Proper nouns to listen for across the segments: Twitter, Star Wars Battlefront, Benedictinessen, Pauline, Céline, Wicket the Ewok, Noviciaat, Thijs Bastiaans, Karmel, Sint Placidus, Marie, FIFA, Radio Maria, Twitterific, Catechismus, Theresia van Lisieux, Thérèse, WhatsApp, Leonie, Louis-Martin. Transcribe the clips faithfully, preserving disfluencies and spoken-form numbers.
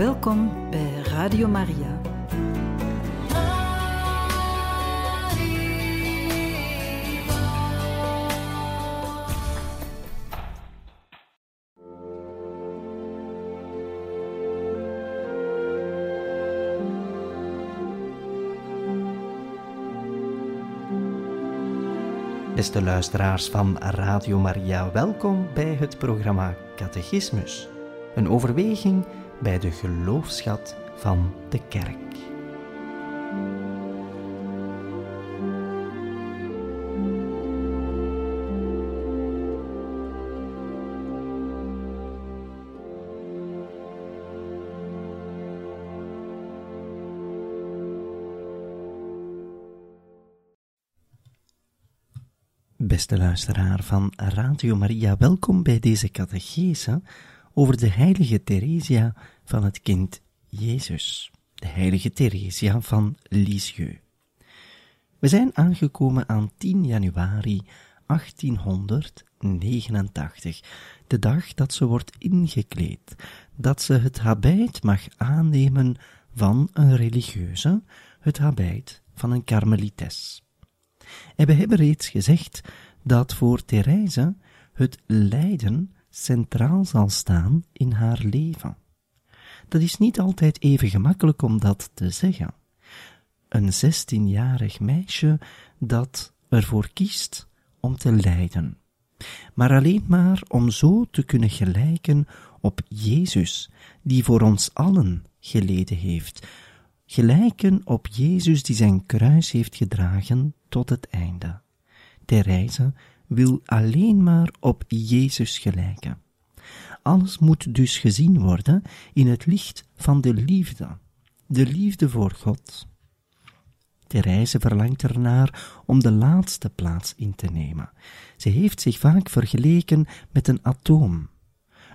Welkom bij Radio Maria. Beste luisteraars van Radio Maria, welkom bij het programma Catechismus. Een overweging bij de geloofschat van de kerk. Beste luisteraar van Radio Maria, welkom bij deze catechese over de heilige Theresia van het kind Jezus, de heilige Theresia van Lisieux. We zijn aangekomen aan tien januari achttienhonderdnegenentachtig, de dag dat ze wordt ingekleed, dat ze het habit mag aannemen van een religieuze, het habit van een karmelites. En we hebben reeds gezegd dat voor Thérèse het lijden centraal zal staan in haar leven. Dat is niet altijd even gemakkelijk om dat te zeggen. Een zestienjarig meisje dat ervoor kiest om te lijden. Maar alleen maar om zo te kunnen gelijken op Jezus, die voor ons allen geleden heeft. Gelijken op Jezus die zijn kruis heeft gedragen tot het einde. Thérèse wil alleen maar op Jezus gelijken. Alles moet dus gezien worden in het licht van de liefde, de liefde voor God. Thérèse verlangt ernaar om de laatste plaats in te nemen. Ze heeft zich vaak vergeleken met een atoom.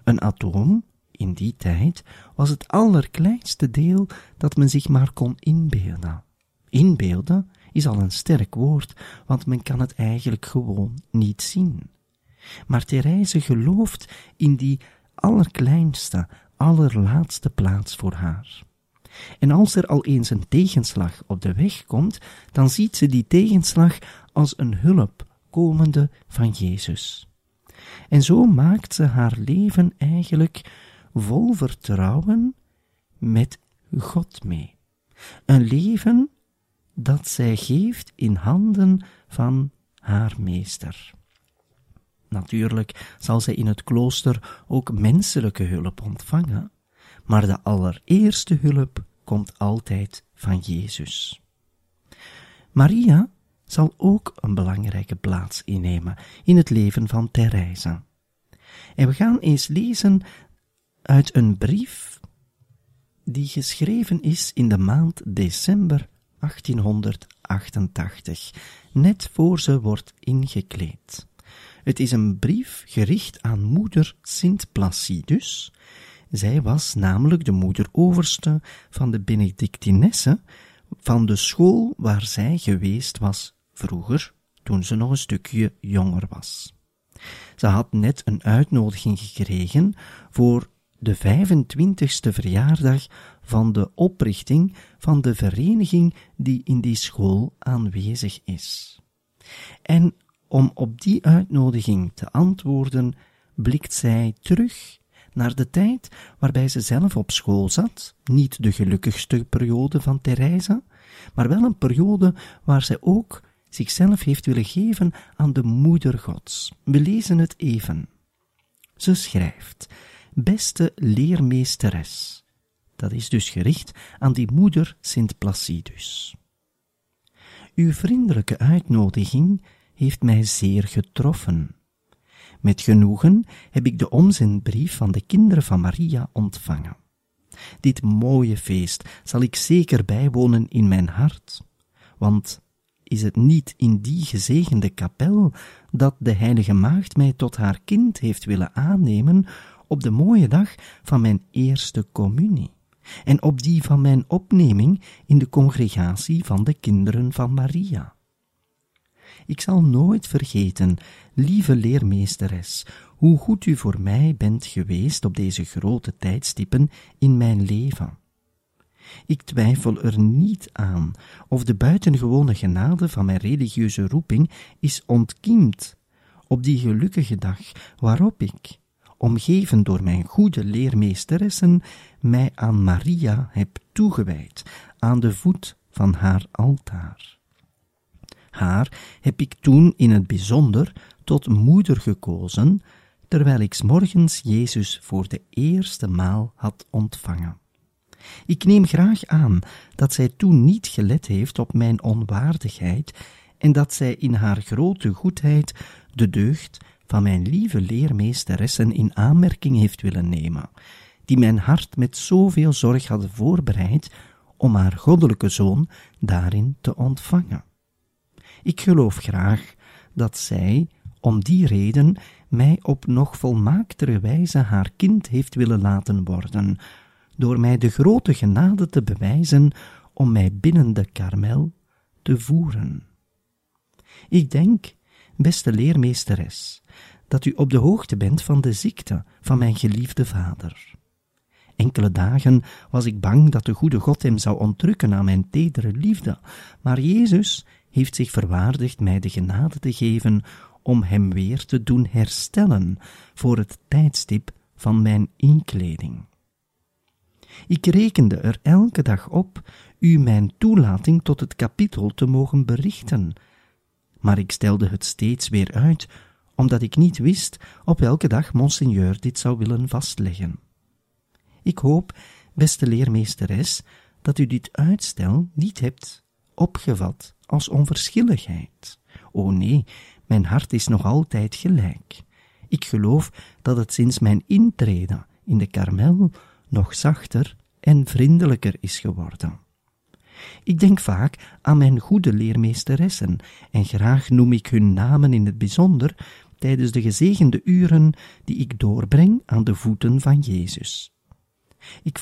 Een atoom, in die tijd, was het allerkleinste deel dat men zich maar kon inbeelden. Inbeelden is al een sterk woord, want men kan het eigenlijk gewoon niet zien. Maar Thérèse gelooft in die allerkleinste, allerlaatste plaats voor haar. En als er al eens een tegenslag op de weg komt, dan ziet ze die tegenslag als een hulp komende van Jezus. En zo maakt ze haar leven eigenlijk vol vertrouwen met God mee. Een leven dat zij geeft in handen van haar meester. Natuurlijk zal zij in het klooster ook menselijke hulp ontvangen, maar de allereerste hulp komt altijd van Jezus. Maria zal ook een belangrijke plaats innemen in het leven van Thérèse. En we gaan eens lezen uit een brief die geschreven is in de maand december achttienhonderd achtentachtig, net voor ze wordt ingekleed. Het is een brief gericht aan moeder Sint Placidus. Zij was namelijk de moeder-overste van de Benedictinessen van de school waar zij geweest was vroeger, toen ze nog een stukje jonger was. Ze had net een uitnodiging gekregen voor de vijfentwintigste verjaardag van de oprichting van de vereniging die in die school aanwezig is. En om op die uitnodiging te antwoorden, blikt zij terug naar de tijd waarbij ze zelf op school zat, niet de gelukkigste periode van Thérèse, maar wel een periode waar zij ook zichzelf heeft willen geven aan de moeder Gods. We lezen het even. Ze schrijft: beste leermeesteres, dat is dus gericht aan die moeder Sint Placidus. Uw vriendelijke uitnodiging heeft mij zeer getroffen. Met genoegen heb ik de omzendbrief van de kinderen van Maria ontvangen. Dit mooie feest zal ik zeker bijwonen in mijn hart, want is het niet in die gezegende kapel dat de heilige maagd mij tot haar kind heeft willen aannemen op de mooie dag van mijn eerste communie en op die van mijn opneming in de congregatie van de kinderen van Maria? Ik zal nooit vergeten, lieve leermeesteres, hoe goed u voor mij bent geweest op deze grote tijdstippen in mijn leven. Ik twijfel er niet aan of de buitengewone genade van mijn religieuze roeping is ontkiemd op die gelukkige dag waarop ik, omgeven door mijn goede leermeesteressen, mij aan Maria heb toegewijd, aan de voet van haar altaar. Haar heb ik toen in het bijzonder tot moeder gekozen, terwijl ik 's morgens Jezus voor de eerste maal had ontvangen. Ik neem graag aan dat zij toen niet gelet heeft op mijn onwaardigheid en dat zij in haar grote goedheid de deugd van mijn lieve leermeesteressen in aanmerking heeft willen nemen, die mijn hart met zoveel zorg hadden voorbereid om haar goddelijke zoon daarin te ontvangen. Ik geloof graag dat zij, om die reden, mij op nog volmaaktere wijze haar kind heeft willen laten worden, door mij de grote genade te bewijzen om mij binnen de Karmel te voeren. Ik denk, beste leermeesteres, dat u op de hoogte bent van de ziekte van mijn geliefde vader. Enkele dagen was ik bang dat de goede God hem zou ontrukken aan mijn tedere liefde, maar Jezus heeft zich verwaardigd mij de genade te geven om hem weer te doen herstellen voor het tijdstip van mijn inkleding. Ik rekende er elke dag op u mijn toelating tot het kapitel te mogen berichten, maar ik stelde het steeds weer uit, omdat ik niet wist op welke dag monseigneur dit zou willen vastleggen. Ik hoop, beste leermeesteres, dat u dit uitstel niet hebt opgevat als onverschilligheid. O nee, mijn hart is nog altijd gelijk. Ik geloof dat het sinds mijn intrede in de Karmel nog zachter en vriendelijker is geworden. Ik denk vaak aan mijn goede leermeesteressen en graag noem ik hun namen in het bijzonder tijdens de gezegende uren die ik doorbreng aan de voeten van Jezus. Ik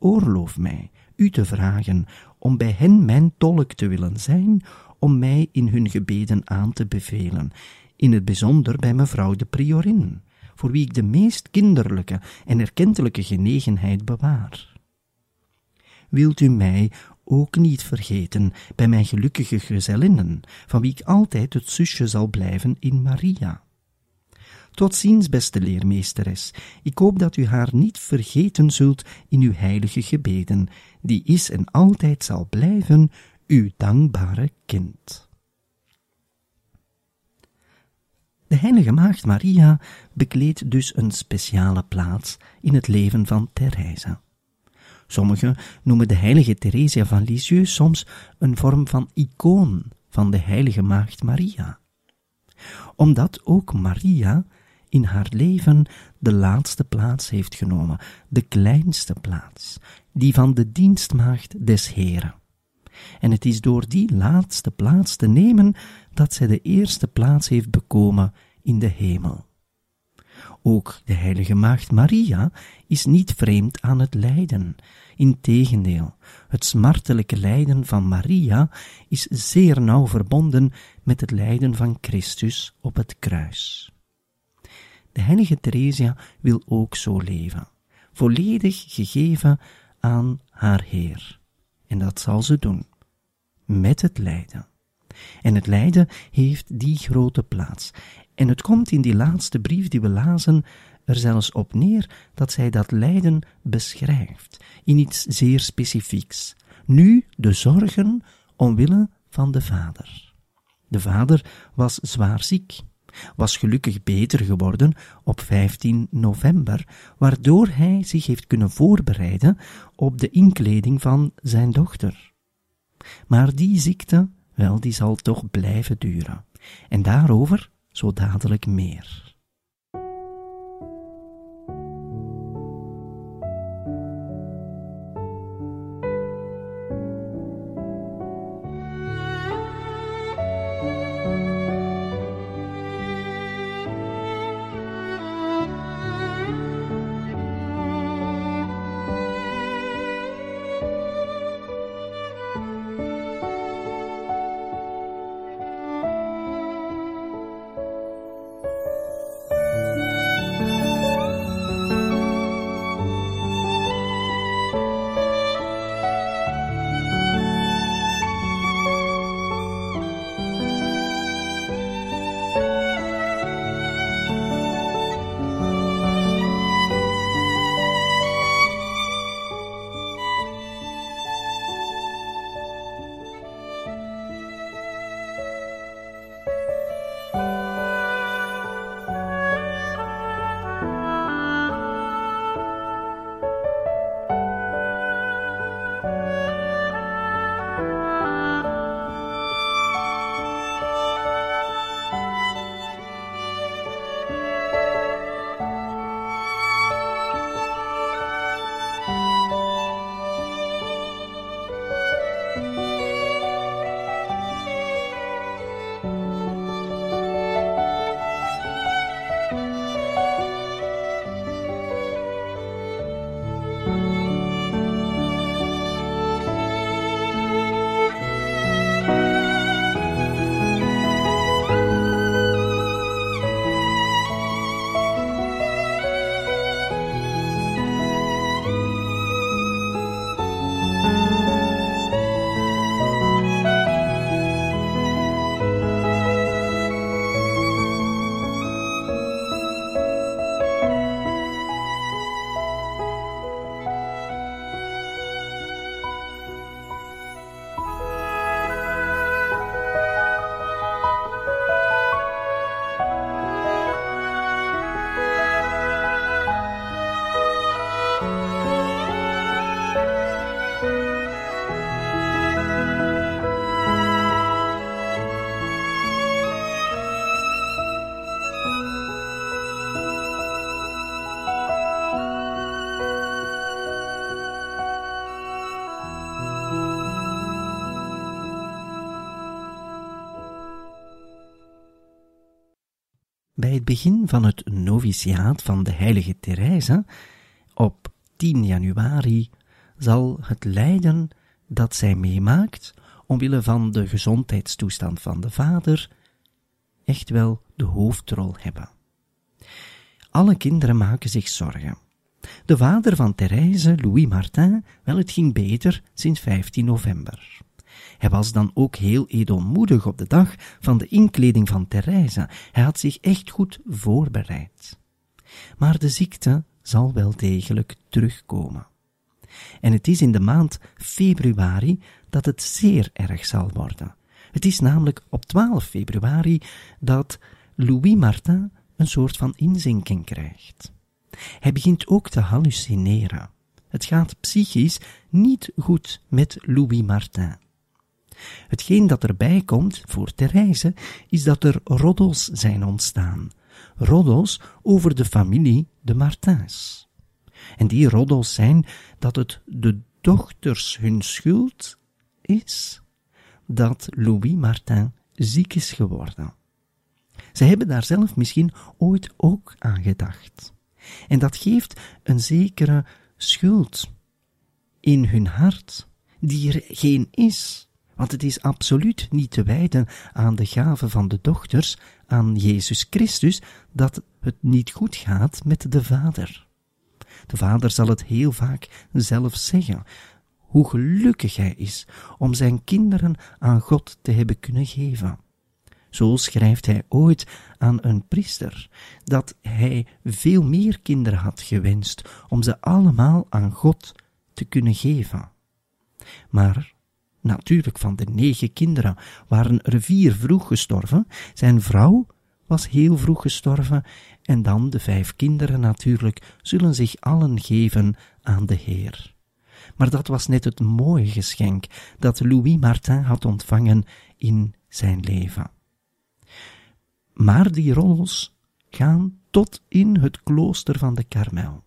veroorloof mij u te vragen om bij hen mijn tolk te willen zijn, om mij in hun gebeden aan te bevelen, in het bijzonder bij mevrouw de priorin, voor wie ik de meest kinderlijke en erkentelijke genegenheid bewaar. Wilt u mij ook niet vergeten bij mijn gelukkige gezellinnen, van wie ik altijd het zusje zal blijven in Maria. Tot ziens, beste leermeesteres, ik hoop dat u haar niet vergeten zult in uw heilige gebeden, die is en altijd zal blijven uw dankbare kind. De heilige maagd Maria bekleedt dus een speciale plaats in het leven van Thérèse. Sommigen noemen de heilige Theresia van Lisieux soms een vorm van icoon van de heilige maagd Maria, omdat ook Maria in haar leven de laatste plaats heeft genomen, de kleinste plaats, die van de dienstmaagd des Heren. En het is door die laatste plaats te nemen dat zij de eerste plaats heeft bekomen in de hemel. Ook de heilige maagd Maria is niet vreemd aan het lijden. Integendeel, het smartelijke lijden van Maria is zeer nauw verbonden met het lijden van Christus op het kruis. De heilige Theresia wil ook zo leven, volledig gegeven aan haar Heer. En dat zal ze doen, met het lijden. En het lijden heeft die grote plaats. En het komt in die laatste brief die we lazen er zelfs op neer dat zij dat lijden beschrijft in iets zeer specifieks. Nu de zorgen omwille van de vader. De vader was zwaar ziek, was gelukkig beter geworden op vijftien november, waardoor hij zich heeft kunnen voorbereiden op de inkleding van zijn dochter. Maar die ziekte, wel, die zal toch blijven duren. En daarover zo dadelijk meer. het begin van het noviciaat van de heilige Thérèse, op tien januari, zal het lijden dat zij meemaakt, omwille van de gezondheidstoestand van de vader, echt wel de hoofdrol hebben. Alle kinderen maken zich zorgen. De vader van Thérèse, Louis-Martin, wel, het ging beter sinds vijftien november. Hij was dan ook heel edelmoedig op de dag van de inkleding van Thérèse. Hij had zich echt goed voorbereid. Maar de ziekte zal wel degelijk terugkomen. En het is in de maand februari dat het zeer erg zal worden. Het is namelijk op twaalf februari dat Louis-Martin een soort van inzinking krijgt. Hij begint ook te hallucineren. Het gaat psychisch niet goed met Louis-Martin. Hetgeen dat erbij komt voor Thérèse is dat er roddels zijn ontstaan. Roddels over de familie de Martins. En die roddels zijn dat het de dochters hun schuld is dat Louis-Martin ziek is geworden. Ze hebben daar zelf misschien ooit ook aan gedacht. En dat geeft een zekere schuld in hun hart, die er geen is. Want het is absoluut niet te wijten aan de gave van de dochters, aan Jezus Christus, dat het niet goed gaat met de vader. De vader zal het heel vaak zelf zeggen, hoe gelukkig hij is om zijn kinderen aan God te hebben kunnen geven. Zo schrijft hij ooit aan een priester dat hij veel meer kinderen had gewenst om ze allemaal aan God te kunnen geven. Maar natuurlijk, van de negen kinderen waren er vier vroeg gestorven. Zijn vrouw was heel vroeg gestorven. En dan de vijf kinderen natuurlijk zullen zich allen geven aan de Heer. Maar dat was net het mooie geschenk dat Louis-Martin had ontvangen in zijn leven. Maar die roddels gaan tot in het klooster van de Karmel.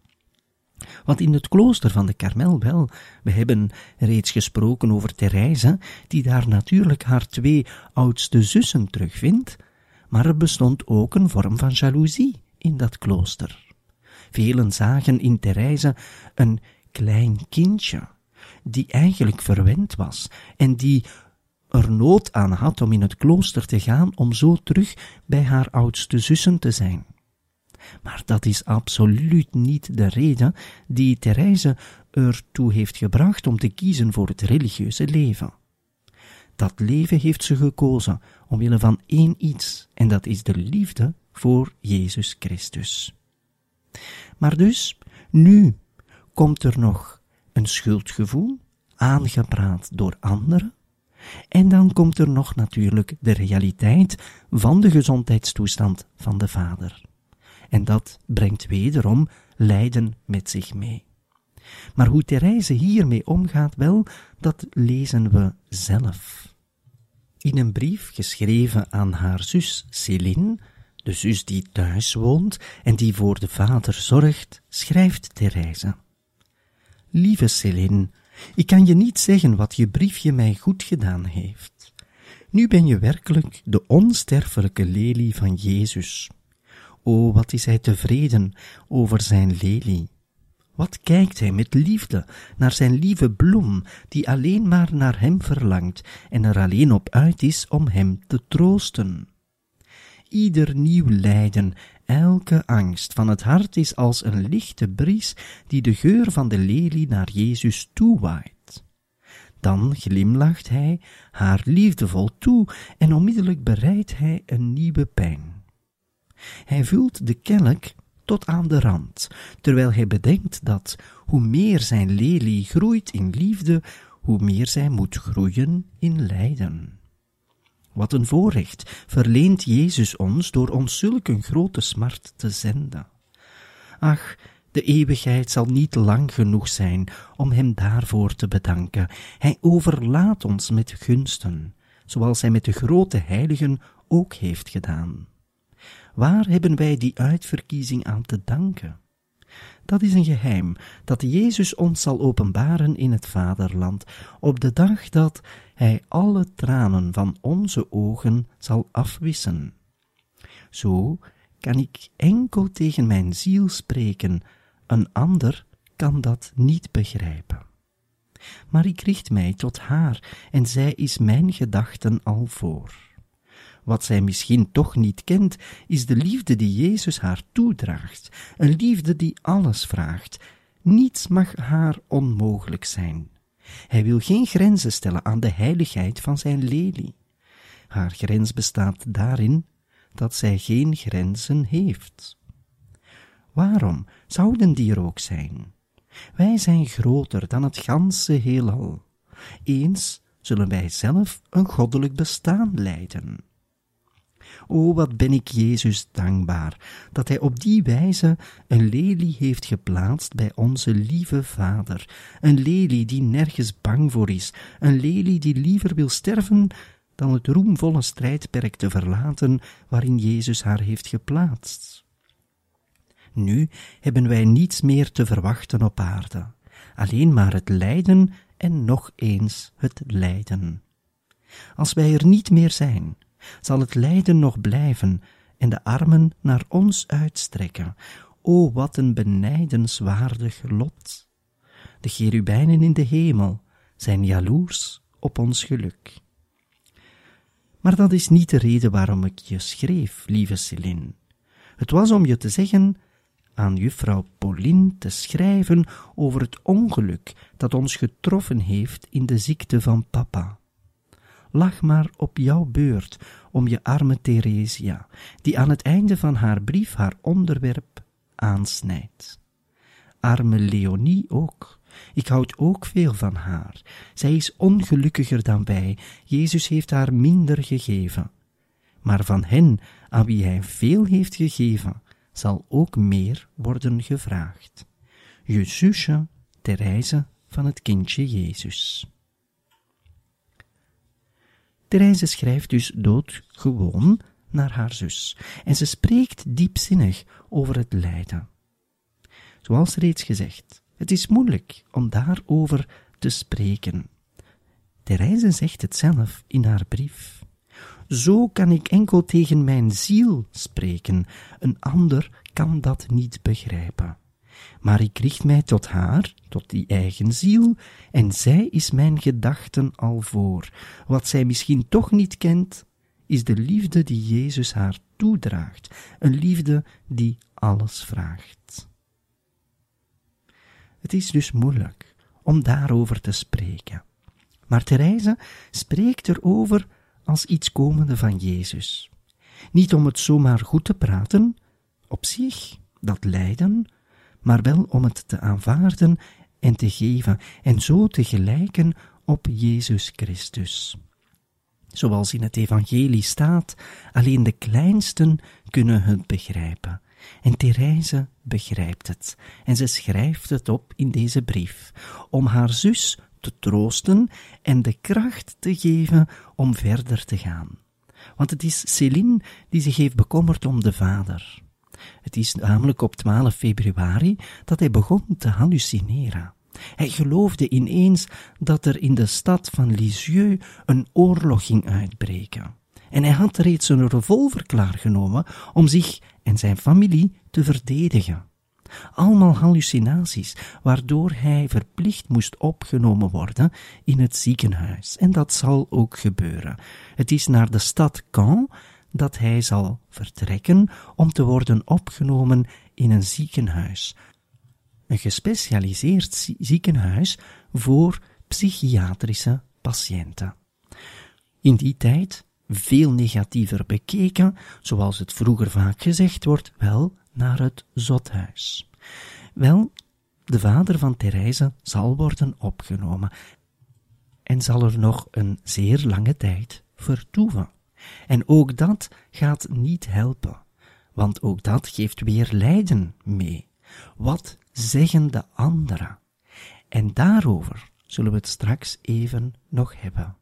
Want in het klooster van de Karmel, wel, we hebben reeds gesproken over Thérèse, die daar natuurlijk haar twee oudste zussen terugvindt, maar er bestond ook een vorm van jaloezie in dat klooster. Velen zagen in Thérèse een klein kindje, die eigenlijk verwend was en die er nood aan had om in het klooster te gaan om zo terug bij haar oudste zussen te zijn. Maar dat is absoluut niet de reden die Thérèse ertoe heeft gebracht om te kiezen voor het religieuze leven. Dat leven heeft ze gekozen omwille van één iets, en dat is de liefde voor Jezus Christus. Maar dus, nu komt er nog een schuldgevoel, aangepraat door anderen, en dan komt er nog natuurlijk de realiteit van de gezondheidstoestand van de vader. En dat brengt wederom lijden met zich mee. Maar hoe Thérèse hiermee omgaat, wel, dat lezen we zelf. In een brief geschreven aan haar zus Céline, de zus die thuis woont en die voor de vader zorgt, schrijft Thérèse: Lieve Céline, ik kan je niet zeggen wat je briefje mij goed gedaan heeft. Nu ben je werkelijk de onsterfelijke lelie van Jezus. O, wat is hij tevreden over zijn lelie. Wat kijkt hij met liefde naar zijn lieve bloem, die alleen maar naar hem verlangt en er alleen op uit is om hem te troosten. Ieder nieuw lijden, elke angst van het hart is als een lichte bries die de geur van de lelie naar Jezus toewaait. Dan glimlacht hij haar liefdevol toe en onmiddellijk bereidt hij een nieuwe pijn. Hij vult de kelk tot aan de rand, terwijl hij bedenkt dat hoe meer zijn lelie groeit in liefde, hoe meer zij moet groeien in lijden. Wat een voorrecht verleent Jezus ons door ons zulk een grote smart te zenden. Ach, de eeuwigheid zal niet lang genoeg zijn om hem daarvoor te bedanken. Hij overlaadt ons met gunsten, zoals hij met de grote heiligen ook heeft gedaan. Waar hebben wij die uitverkiezing aan te danken? Dat is een geheim dat Jezus ons zal openbaren in het vaderland, op de dag dat hij alle tranen van onze ogen zal afwissen. Zo kan ik enkel tegen mijn ziel spreken, een ander kan dat niet begrijpen. Maar ik richt mij tot haar en zij is mijn gedachten al voor. Wat zij misschien toch niet kent, is de liefde die Jezus haar toedraagt, een liefde die alles vraagt. Niets mag haar onmogelijk zijn. Hij wil geen grenzen stellen aan de heiligheid van zijn lelie. Haar grens bestaat daarin dat zij geen grenzen heeft. Waarom zouden die er ook zijn? Wij zijn groter dan het ganse heelal. Eens zullen wij zelf een goddelijk bestaan leiden. O, wat ben ik Jezus dankbaar, dat Hij op die wijze een lelie heeft geplaatst bij onze lieve Vader. Een lelie die nergens bang voor is, een lelie die liever wil sterven dan het roemvolle strijdperk te verlaten waarin Jezus haar heeft geplaatst. Nu hebben wij niets meer te verwachten op aarde, alleen maar het lijden en nog eens het lijden. Als wij er niet meer zijn, zal het lijden nog blijven en de armen naar ons uitstrekken. O, wat een benijdenswaardig lot! De cherubijnen in de hemel zijn jaloers op ons geluk. Maar dat is niet de reden waarom ik je schreef, lieve Céline. Het was om je te zeggen aan juffrouw Pauline te schrijven over het ongeluk dat ons getroffen heeft in de ziekte van papa. Lach maar op jouw beurt om je arme Theresia, die aan het einde van haar brief haar onderwerp aansnijdt. Arme Leonie ook. Ik houd ook veel van haar. Zij is ongelukkiger dan wij. Jezus heeft haar minder gegeven. Maar van hen aan wie hij veel heeft gegeven, zal ook meer worden gevraagd. Je zusje, Thérèse van het kindje Jezus. Thérèse schrijft dus doodgewoon naar haar zus en ze spreekt diepzinnig over het lijden. Zoals reeds gezegd, het is moeilijk om daarover te spreken. Thérèse zegt het zelf in haar brief. Zo kan ik enkel tegen mijn ziel spreken, een ander kan dat niet begrijpen. Maar ik richt mij tot haar, tot die eigen ziel, en zij is mijn gedachten al voor. Wat zij misschien toch niet kent, is de liefde die Jezus haar toedraagt, een liefde die alles vraagt. Het is dus moeilijk om daarover te spreken. Maar Thérèse spreekt erover als iets komende van Jezus. Niet om het zomaar goed te praten, op zich, dat lijden, maar wel om het te aanvaarden en te geven en zo te gelijken op Jezus Christus. Zoals in het evangelie staat, alleen de kleinsten kunnen het begrijpen. En Thérèse begrijpt het en ze schrijft het op in deze brief, om haar zus te troosten en de kracht te geven om verder te gaan. Want het is Céline die zich heeft bekommerd om de vader. Het is namelijk op twaalf februari dat hij begon te hallucineren. Hij geloofde ineens dat er in de stad van Lisieux een oorlog ging uitbreken. En hij had reeds een revolver klaargenomen om zich en zijn familie te verdedigen. Allemaal hallucinaties, waardoor hij verplicht moest opgenomen worden in het ziekenhuis. En dat zal ook gebeuren. Het is naar de stad Caen dat hij zal vertrekken om te worden opgenomen in een ziekenhuis. Een gespecialiseerd ziekenhuis voor psychiatrische patiënten. In die tijd veel negatiever bekeken, zoals het vroeger vaak gezegd wordt, wel naar het zothuis. Wel, de vader van Thérèse zal worden opgenomen en zal er nog een zeer lange tijd vertoeven. En ook dat gaat niet helpen, want ook dat geeft weer lijden mee. Wat zeggen de anderen? En daarover zullen we het straks even nog hebben.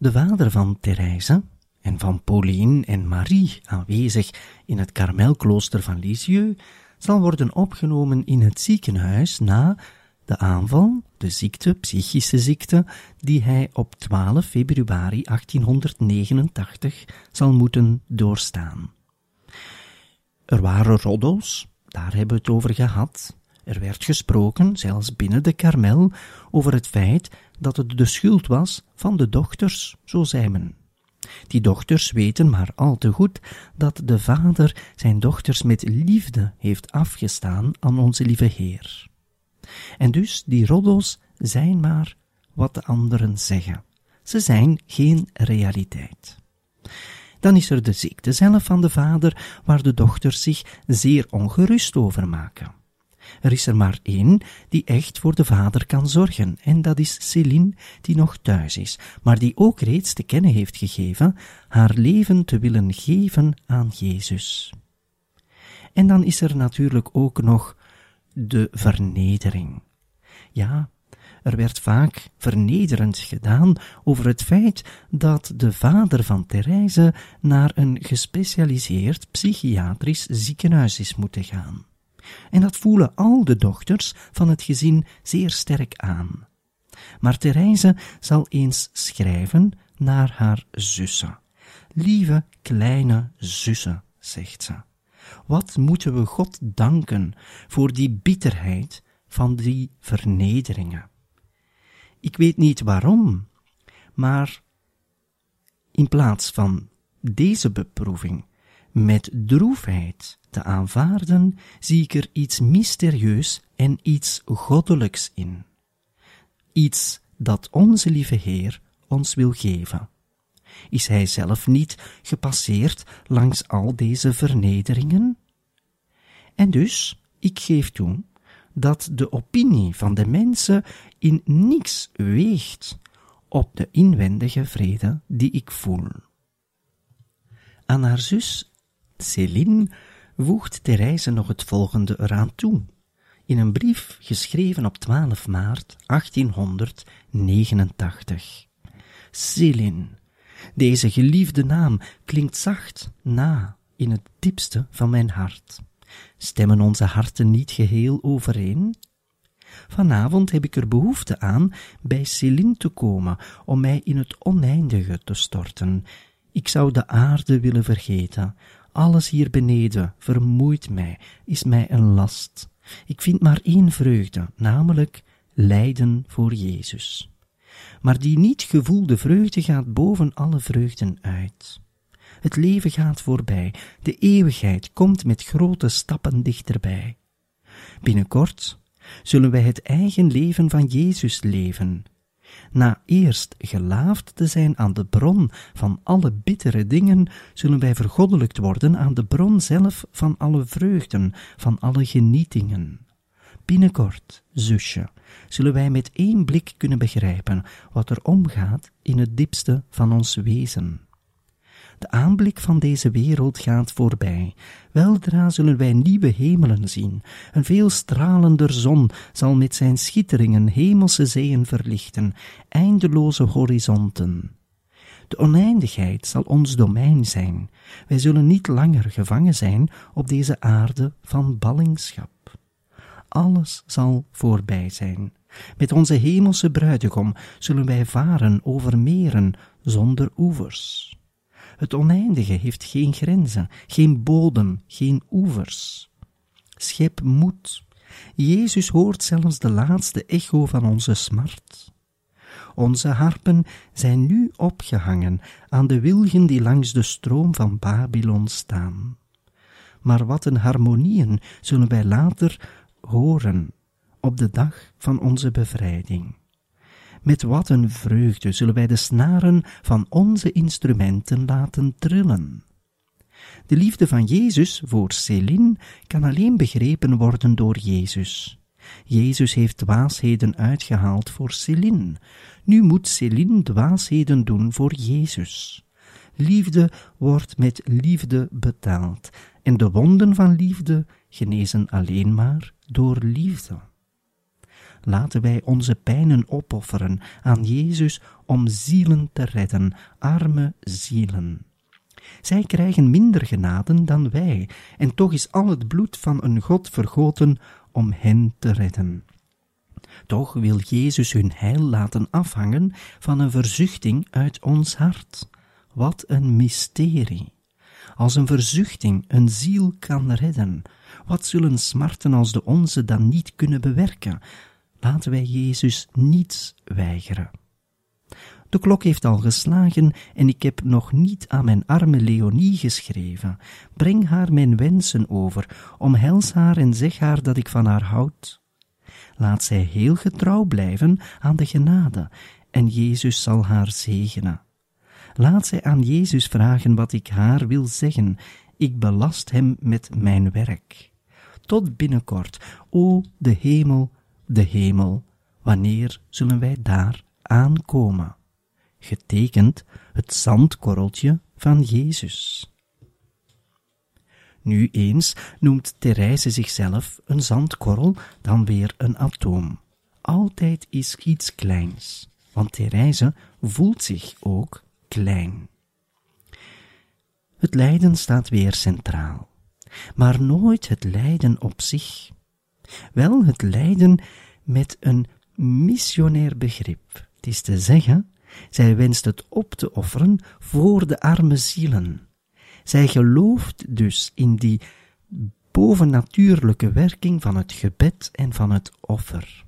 De vader van Thérèse en van Pauline en Marie, aanwezig in het Karmelklooster van Lisieux, zal worden opgenomen in het ziekenhuis na de aanval, de ziekte, psychische ziekte, die hij op twaalf februari achttienhonderdnegenentachtig zal moeten doorstaan. Er waren roddels, daar hebben we het over gehad. Er werd gesproken, zelfs binnen de Karmel, over het feit dat het de schuld was van de dochters, zo zei men. Die dochters weten maar al te goed dat de vader zijn dochters met liefde heeft afgestaan aan onze lieve Heer. En dus die roddels zijn maar wat de anderen zeggen. Ze zijn geen realiteit. Dan is er de ziekte zelf van de vader, waar de dochters zich zeer ongerust over maken. Er is er maar één die echt voor de vader kan zorgen, en dat is Céline, die nog thuis is, maar die ook reeds te kennen heeft gegeven haar leven te willen geven aan Jezus. En dan is er natuurlijk ook nog de vernedering. Ja, er werd vaak vernederend gedaan over het feit dat de vader van Thérèse naar een gespecialiseerd psychiatrisch ziekenhuis is moeten gaan. En dat voelen al de dochters van het gezin zeer sterk aan. Maar Thérèse zal eens schrijven naar haar zussen. Lieve kleine zussen, zegt ze. Wat moeten we God danken voor die bitterheid van die vernederingen? Ik weet niet waarom, maar in plaats van deze beproeving met droefheid te aanvaarden, zie ik er iets mysterieus en iets goddelijks in. Iets dat onze lieve Heer ons wil geven. Is hij zelf niet gepasseerd langs al deze vernederingen? En dus, ik geef toe dat de opinie van de mensen in niets weegt op de inwendige vrede die ik voel. Aan haar zus Céline voegt Thérèse nog het volgende eraan toe, in een brief geschreven op twaalf maart achttienhonderdnegenentachtig. Céline, deze geliefde naam klinkt zacht na in het diepste van mijn hart. Stemmen onze harten niet geheel overeen? Vanavond heb ik er behoefte aan bij Céline te komen om mij in het oneindige te storten. Ik zou de aarde willen vergeten. Alles hier beneden vermoeit mij, is mij een last. Ik vind maar één vreugde, namelijk lijden voor Jezus. Maar die niet gevoelde vreugde gaat boven alle vreugden uit. Het leven gaat voorbij, de eeuwigheid komt met grote stappen dichterbij. Binnenkort zullen wij het eigen leven van Jezus leven. Na eerst gelaafd te zijn aan de bron van alle bittere dingen, zullen wij vergoddelijkt worden aan de bron zelf van alle vreugden, van alle genietingen. Binnenkort, zusje, zullen wij met één blik kunnen begrijpen wat er omgaat in het diepste van ons wezen. De aanblik van deze wereld gaat voorbij. Weldra zullen wij nieuwe hemelen zien. Een veel stralender zon zal met zijn schitteringen hemelse zeeën verlichten, eindeloze horizonten. De oneindigheid zal ons domein zijn. Wij zullen niet langer gevangen zijn op deze aarde van ballingschap. Alles zal voorbij zijn. Met onze hemelse bruidegom zullen wij varen over meren zonder oevers. Het oneindige heeft geen grenzen, geen bodem, geen oevers. Schep moed. Jezus hoort zelfs de laatste echo van onze smart. Onze harpen zijn nu opgehangen aan de wilgen die langs de stroom van Babylon staan. Maar wat een harmonieën zullen wij later horen op de dag van onze bevrijding. Met wat een vreugde zullen wij de snaren van onze instrumenten laten trillen. De liefde van Jezus voor Céline kan alleen begrepen worden door Jezus. Jezus heeft dwaasheden uitgehaald voor Céline. Nu moet Céline dwaasheden doen voor Jezus. Liefde wordt met liefde betaald en de wonden van liefde genezen alleen maar door liefde. laten wij onze pijnen opofferen aan Jezus om zielen te redden, arme zielen. Zij krijgen minder genade dan wij, en toch is al het bloed van een God vergoten om hen te redden. Toch wil Jezus hun heil laten afhangen van een verzuchting uit ons hart. Wat een mysterie! Als een verzuchting een ziel kan redden, wat zullen smarten als de onze dan niet kunnen bewerken? Laten wij Jezus niets weigeren. De klok heeft al geslagen en ik heb nog niet aan mijn arme Leonie geschreven. Breng haar mijn wensen over, omhels haar en zeg haar dat ik van haar houd. Laat zij heel getrouw blijven aan de genade en Jezus zal haar zegenen. Laat zij aan Jezus vragen wat ik haar wil zeggen. Ik belast hem met mijn werk. Tot binnenkort, o de hemel, de hemel, wanneer zullen wij daar aankomen? Getekend het zandkorreltje van Jezus. Nu eens noemt Thérèse zichzelf een zandkorrel, dan weer een atoom. Altijd is iets kleins, want Thérèse voelt zich ook klein. Het lijden staat weer centraal, maar nooit het lijden op zich. Wel het lijden met een missionair begrip. Het is te zeggen, zij wenst het op te offeren voor de arme zielen. Zij gelooft dus in die bovennatuurlijke werking van het gebed en van het offer.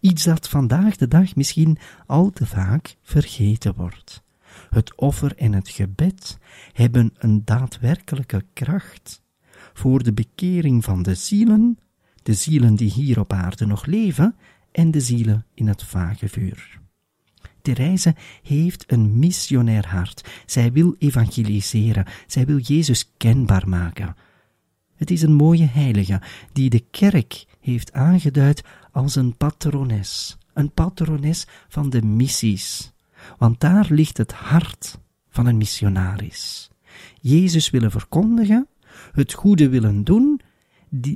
Iets dat vandaag de dag misschien al te vaak vergeten wordt. Het offer en het gebed hebben een daadwerkelijke kracht voor de bekering van de zielen, de zielen die hier op aarde nog leven en de zielen in het vagevuur. Thérèse heeft een missionair hart. Zij wil evangeliseren, zij wil Jezus kenbaar maken. Het is een mooie heilige die de kerk heeft aangeduid als een patrones, een patrones van de missies. Want daar ligt het hart van een missionaris. Jezus willen verkondigen, het goede willen doen,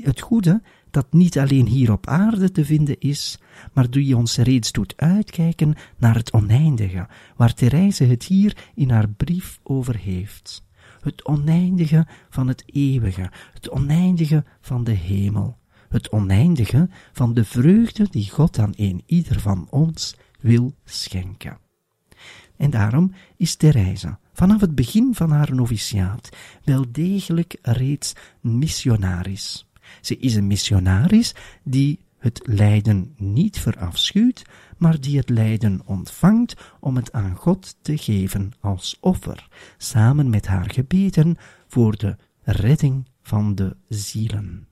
het goede dat niet alleen hier op aarde te vinden is, maar die ons reeds doet uitkijken naar het oneindige, waar Thérèse het hier in haar brief over heeft. Het oneindige van het eeuwige, het oneindige van de hemel, het oneindige van de vreugde die God aan een ieder van ons wil schenken. En daarom is Thérèse vanaf het begin van haar noviciaat wel degelijk reeds missionaris. Ze is een missionaris die het lijden niet verafschuwt, maar die het lijden ontvangt om het aan God te geven als offer, samen met haar gebeden voor de redding van de zielen.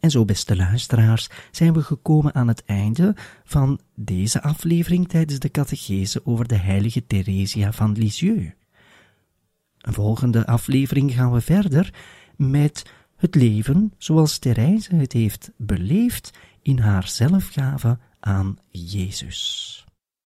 En zo, beste luisteraars, zijn we gekomen aan het einde van deze aflevering tijdens de catechese over de heilige Theresia van Lisieux. Een volgende aflevering gaan we verder met het leven zoals Thérèse het heeft beleefd in haar zelfgave aan Jezus.